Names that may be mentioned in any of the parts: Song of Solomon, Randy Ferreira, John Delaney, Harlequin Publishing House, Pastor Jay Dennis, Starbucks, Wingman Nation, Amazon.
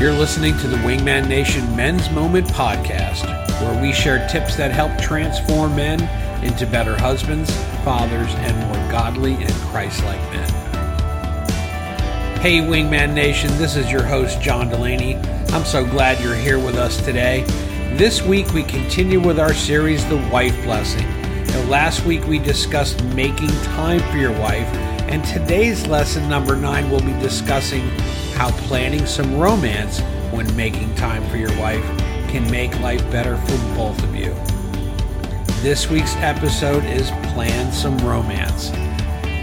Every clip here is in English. You're listening to the Wingman Nation Men's Moment Podcast, where we share tips that help transform men into better husbands, fathers, and more godly and Christ-like men. Hey, Wingman Nation, this is your host, John Delaney. I'm so glad you're here with us today. This week, we continue with our series, The Wife Blessing. Now, last week, we discussed making time for your wife, and today's lesson number 9 will be discussing how planning some romance when making time for your wife can make life better for both of you. This week's episode is Plan Some Romance.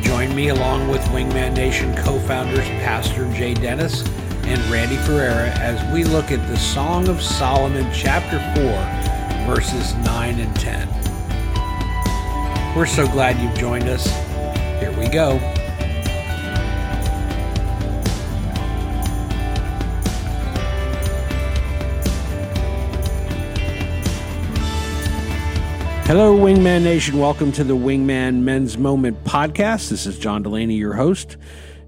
Join me along with Wingman Nation co-founders Pastor Jay Dennis and Randy Ferreira as we look at the Song of Solomon chapter 4 verses 9 and 10. We're so glad you've joined us. Here we go. Hello, Wingman Nation. Welcome to the Wingman Men's Moment Podcast. This is John Delaney, your host,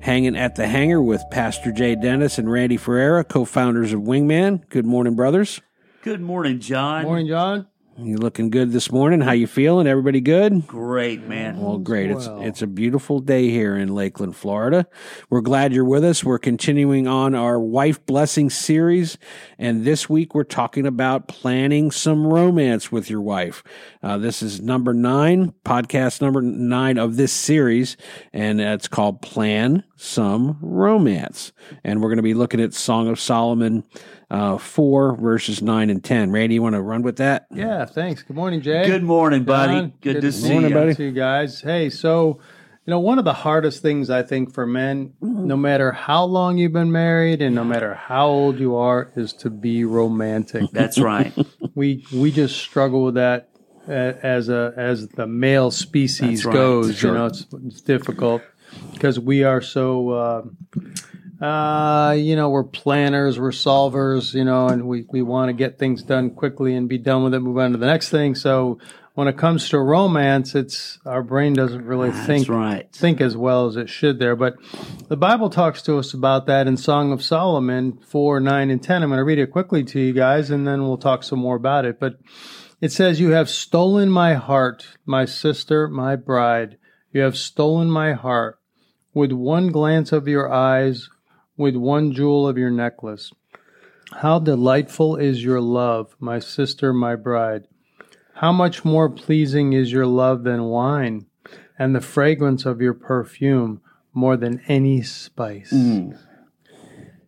hanging at the hangar with Pastor Jay Dennis and Randy Ferreira, co-founders of Wingman. Good morning, brothers. Good morning, John. Morning, John. You looking good this morning. How you feeling? Everybody good? Great, man. Well, great. It's a beautiful day here in Lakeland, Florida. We're glad you're with us. We're continuing on our Wife Blessing series, and this week we're talking about planning some romance with your wife. This is number 9, podcast number 9 of this series, and it's called Plan Some Romance. And we're going to be looking at Song of Solomon 4, verses 9 and 10. Randy, you want to run with that? Yeah, thanks. Good morning, Jay. Good morning, buddy. John, good to see you. Good morning, buddy. Guys. Hey, so, you know, one of the hardest things, I think, for men, no matter how long you've been married and no matter how old you are, is to be romantic. That's right. We just struggle with that as the male species goes. Sure. You know, it's difficult because we are so... you know, we're planners, we're solvers, you know, and we want to get things done quickly and be done with it, move on to the next thing. So when it comes to romance, it's our brain doesn't really think as well as it should there. But the Bible talks to us about that in Song of Solomon 4, 9, and 10. I'm going to read it quickly to you guys, and then we'll talk some more about it. But it says, "You have stolen my heart, my sister, my bride. You have stolen my heart. With one glance of your eyes, with one jewel of your necklace. How delightful is your love, my sister, my bride. How much more pleasing is your love than wine, and the fragrance of your perfume more than any spice."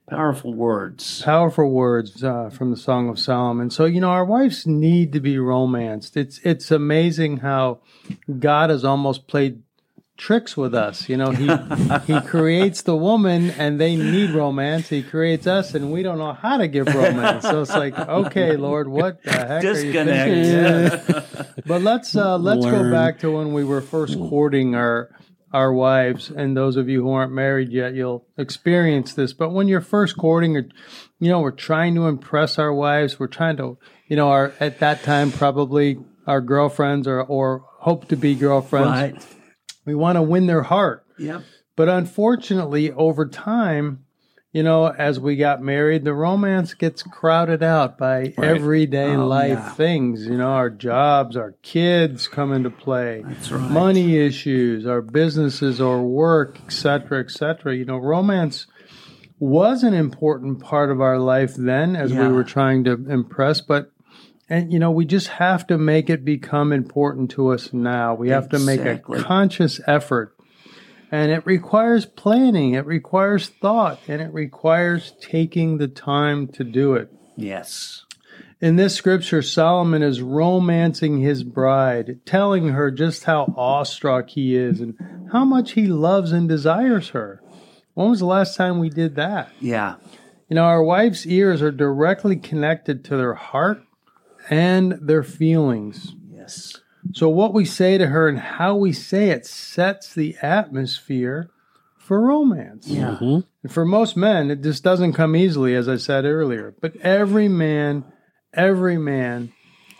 Powerful words. Powerful words from the Song of Solomon. So, you know, our wives need to be romanced. It's amazing how God has almost played tricks with us. You know, he creates the woman and they need romance. He creates us and we don't know how to give romance. So it's like, okay, Lord, what the heck? Disconnect. Are you thinking? Yeah. But let's go back to when we were first courting our wives. And those of you who aren't married yet, you'll experience this. But when you're first courting, you know, we're trying to impress our wives. We're trying to, you know, our at that time probably our girlfriends or hope to be girlfriends. Right. We want to win their heart. Yep. But unfortunately, over time, you know, as we got married, the romance gets crowded out by everyday life things. You know, our jobs, our kids come into play. That's right. Money issues, our businesses or work, et cetera, et cetera. You know, romance was an important part of our life then as we were trying to impress, but... And, you know, we just have to make it become important to us now. We have to make a conscious effort. And it requires planning. It requires thought. And it requires taking the time to do it. Yes. In this scripture, Solomon is romancing his bride, telling her just how awestruck he is and how much he loves and desires her. When was the last time we did that? Yeah. You know, our wife's ears are directly connected to their heart and their feelings. Yes. So what we say to her and how we say it sets the atmosphere for romance. Yeah. Mm-hmm. And for most men, it just doesn't come easily, as I said earlier. But every man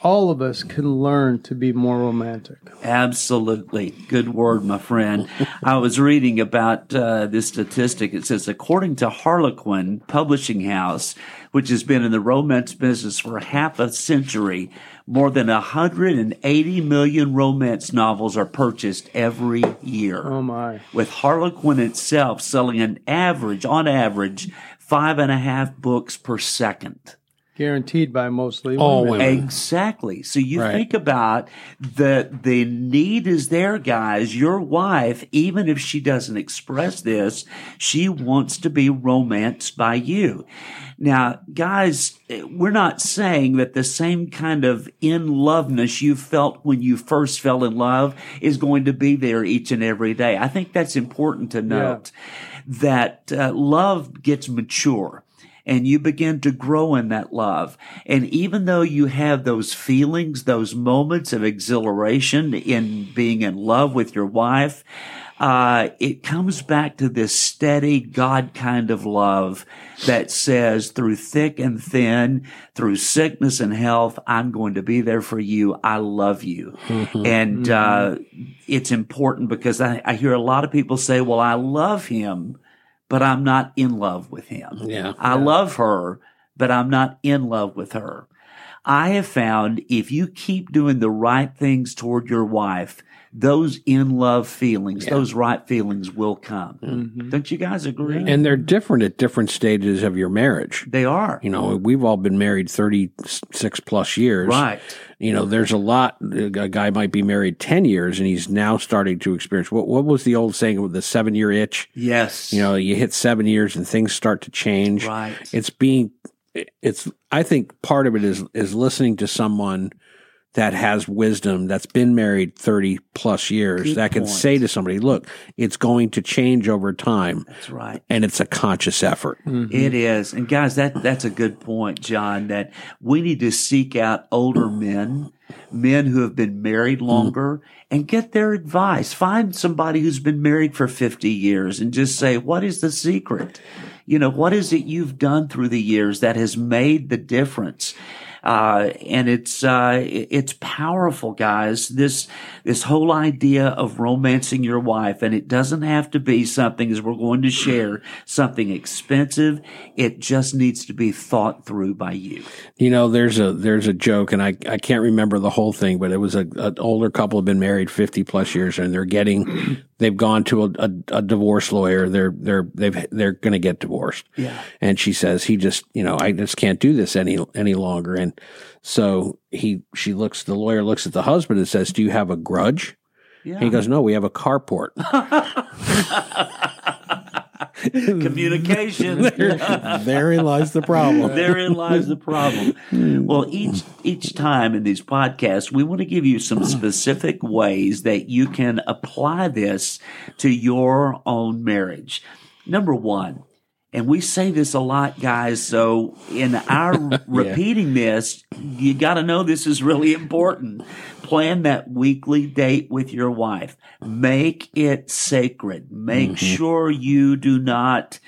all of us can learn to be more romantic. Absolutely. Good word, my friend. I was reading about this statistic. It says, according to Harlequin Publishing House, which has been in the romance business for half a century, more than 180 million romance novels are purchased every year. Oh, my. With Harlequin itself selling on average, 5.5 books per second. Guaranteed by mostly women. Exactly. So you think about the need is there, guys. Your wife, even if she doesn't express this, she wants to be romanced by you. Now, guys, we're not saying that the same kind of in-loveness you felt when you first fell in love is going to be there each and every day. I think that's important to note that love gets mature. And you begin to grow in that love. And even though you have those feelings, those moments of exhilaration in being in love with your wife, it comes back to this steady God kind of love that says through thick and thin, through sickness and health, I'm going to be there for you. I love you. Mm-hmm. And it's important because I hear a lot of people say, well, I love him, but I'm not in love with him. Yeah. I love her, but I'm not in love with her. I have found if you keep doing the right things toward your wife, those in love feelings, those right feelings will come. Mm-hmm. Don't you guys agree? And they're different at different stages of your marriage. They are. You know, we've all been married 36 plus years. Right. You know, there's a guy might be married 10 years and he's now starting to experience, what was the old saying with the 7-year itch? Yes. You know, you hit 7 years and things start to change. Right. I think part of it is listening to someone that has wisdom, that's been married 30 plus years, can say to somebody, look, it's going to change over time. That's right. And it's a conscious effort. Mm-hmm. It is. And guys, that's a good point, John, that we need to seek out older men who have been married longer, and get their advice. Find somebody who's been married for 50 years and just say, what is the secret? You know, what is it you've done through the years that has made the difference? And it's powerful, guys, this whole idea of romancing your wife. And it doesn't have to be something, as we're going to share, something expensive. It just needs to be thought through by you. You know, there's a joke, and I can't remember the whole thing, but it was an older couple have been married 50 plus years, and they've gone to a divorce lawyer. They're going to get divorced. Yeah. And she says, I just can't do this any longer. And so the lawyer looks at the husband and says, do you have a grudge? Yeah. And he goes, no, we have a carport. Communication. Therein lies the problem. Well, each time in these podcasts, we want to give you some specific ways that you can apply this to your own marriage. Number one, and we say this a lot, guys, so in our repeating this, you got to know this is really important. Plan that weekly date with your wife. Make it sacred. Make sure you do not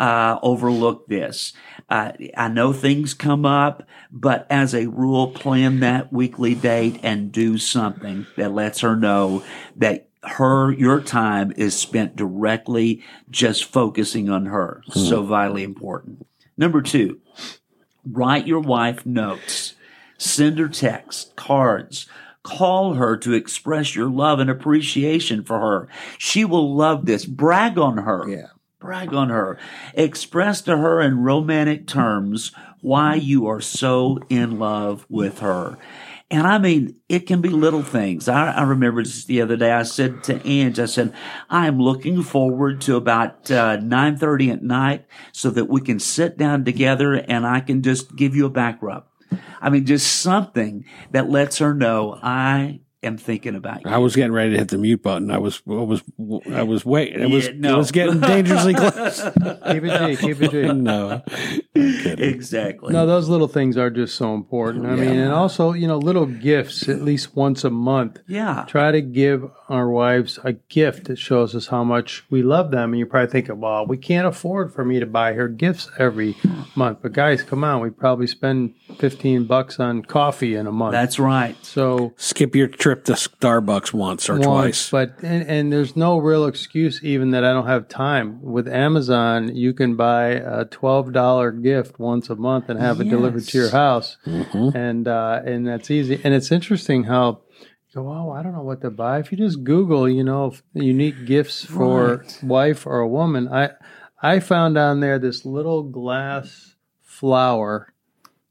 overlook this. I know things come up, but as a rule, plan that weekly date and do something that lets her know that your time is spent directly just focusing on her. So vitally important. Number two, write your wife notes, send her texts, cards, call her to express your love and appreciation for her. She will love this. Brag on her. Yeah. Brag on her. Express to her in romantic terms why you are so in love with her. And I mean, it can be little things. I remember just the other day, I said to Ange, I'm looking forward to about 9:30 at night so that we can sit down together and I can just give you a back rub. I mean, just something that lets her know I am thinking about you. I was getting ready to hit the mute button. I was waiting. It was getting dangerously close. Keep it G. No. Exactly. No, those little things are just so important. I mean, and also, little gifts at least once a month. Yeah. Try to give our wives a gift that shows us how much we love them. And you're probably thinking, well, we can't afford for me to buy her gifts every month. But guys, come on, we probably spend $15 on coffee in a month. That's right. So skip your trip to Starbucks once or twice. But and there's no real excuse even that I don't have time. With Amazon, you can buy a $12 gift once a month and have it delivered to your house. Mm-hmm. And that's easy. And it's interesting how go, oh, I don't know what to buy. If you just Google, unique gifts for wife or a woman, I found on there this little glass flower.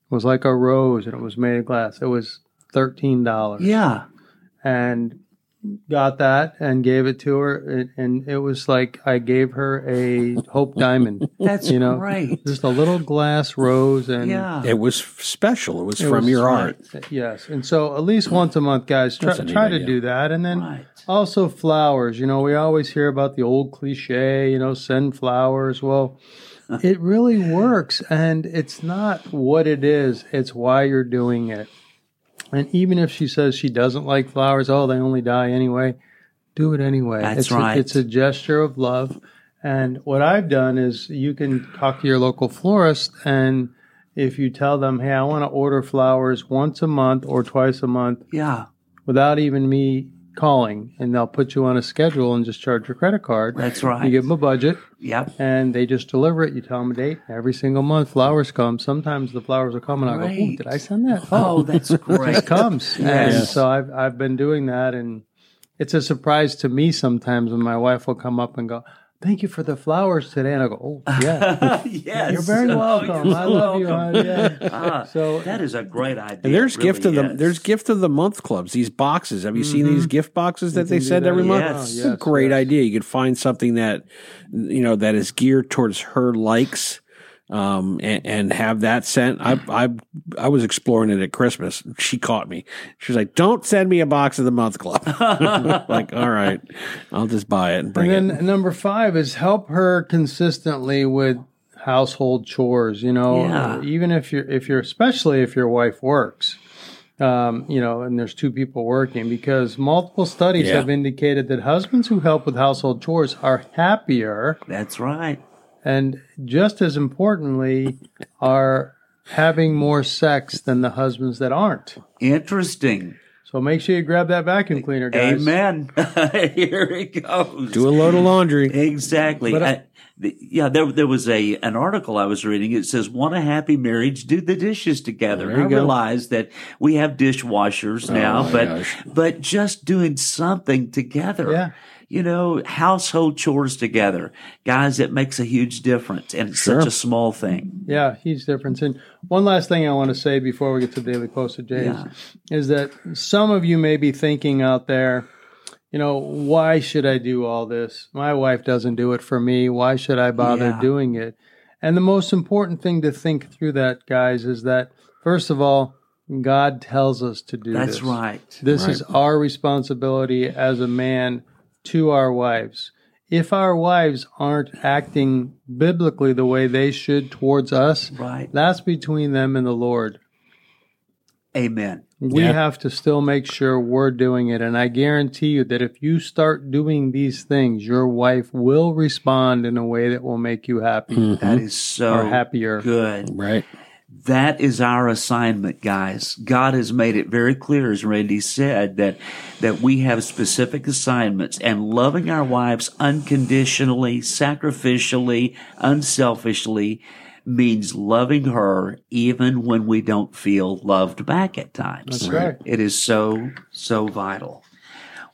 It was like a rose, and it was made of glass. It was $13. Yeah. And got that and gave it to her, and it was like I gave her a Hope Diamond. That's right. Just a little glass rose, and it was special. It was from your art. Yes, and so at least once a month, guys, try to do that, and then also flowers. We always hear about the old cliche, send flowers. Well, it really works, and it's not what it is; it's why you're doing it. And even if she says she doesn't like flowers, they only die anyway, do it anyway. That's right. It's a gesture of love. And what I've done is you can talk to your local florist, and if you tell them, hey, I want to order flowers once a month or twice a month without even me calling, and they'll put you on a schedule and just charge your credit card. That's right. You give them a budget, and they just deliver it. You tell them a date. Every single month, flowers come. Sometimes the flowers will come, and I go, "Ooh, did I send that?" Oh, that's great. It just comes. Yes. And so I've been doing that, and it's a surprise to me sometimes when my wife will come up and go, "Thank you for the flowers today." And I go, "Oh, yeah." Yes. You're very welcome. I love you. So that is a great idea. And there's there's gift of the month clubs, these boxes. Have you seen these gift boxes that they send every month? Yes. It's a great idea. You could find something that that is geared towards her likes. And have that sent. I was exploring it at Christmas. She caught me. She was like, "Don't send me a box of the month club." Like, all right, I'll just buy it and bring it. And then number 5 is help her consistently with household chores. Even especially if your wife works. And there's two people working, because multiple studies have indicated that husbands who help with household chores are happier. That's right. And just as importantly, are having more sex than the husbands that aren't. Interesting. So make sure you grab that vacuum cleaner, guys. Amen. Here it goes. Do a load of laundry. Exactly. But there was an article I was reading. It says, "Want a happy marriage? Do the dishes together." Well, I realize that we have dishwashers now, but just doing something together. Yeah. Household chores together. Guys, it makes a huge difference, and it's such a small thing. Yeah, huge difference. And one last thing I want to say before we get to the Daily Post, James, is that some of you may be thinking out there, why should I do all this? My wife doesn't do it for me. Why should I bother doing it? And the most important thing to think through that, guys, is that, first of all, God tells us to do this. That's right. This is our responsibility as a man to our wives. If our wives aren't acting biblically the way they should towards us, that's between them and the Lord. Amen. We have to still make sure we're doing it. And I guarantee you that if you start doing these things, your wife will respond in a way that will make you happy. Mm-hmm. That is so or happier. Good. Right. That is our assignment, guys. God has made it very clear, as Randy said, that we have specific assignments, and loving our wives unconditionally, sacrificially, unselfishly means loving her even when we don't feel loved back at times. That's right. It is so, so vital.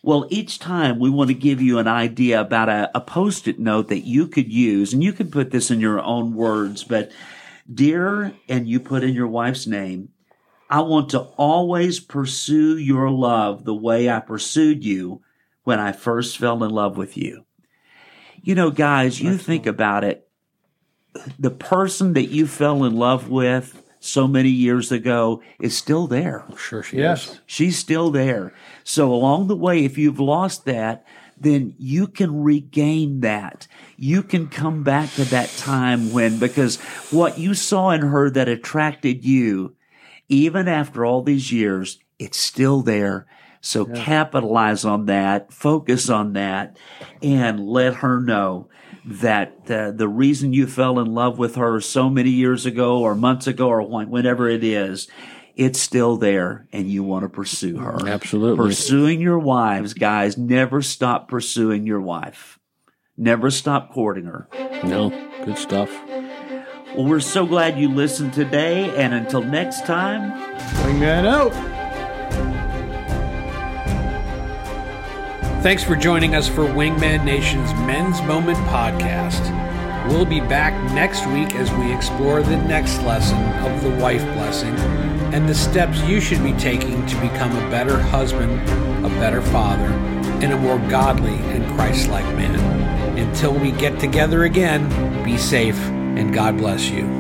Well, each time we want to give you an idea about a Post-it note that you could use, and you can put this in your own words, but dear, and you put in your wife's name, I want to always pursue your love the way I pursued you when I first fell in love with you. Guys, you think about it. The person that you fell in love with so many years ago is still there. I'm sure she is. She's still there. So along the way, if you've lost that, then you can regain that. You can come back to that time because what you saw in her that attracted you, even after all these years, it's still there. So capitalize on that, focus on that, and let her know that the reason you fell in love with her so many years ago or months ago or whenever it is, it's still there and you want to pursue her. Absolutely. Pursuing your wives, guys. Never stop pursuing your wife. Never stop courting her. No, good stuff. Well, we're so glad you listened today. And until next time, Wingman out. Thanks for joining us for Wingman Nation's Men's Moment podcast. We'll be back next week as we explore the next lesson of the wife blessing and the steps you should be taking to become a better husband, a better father, and a more godly and Christ-like man. Until we get together again, be safe and God bless you.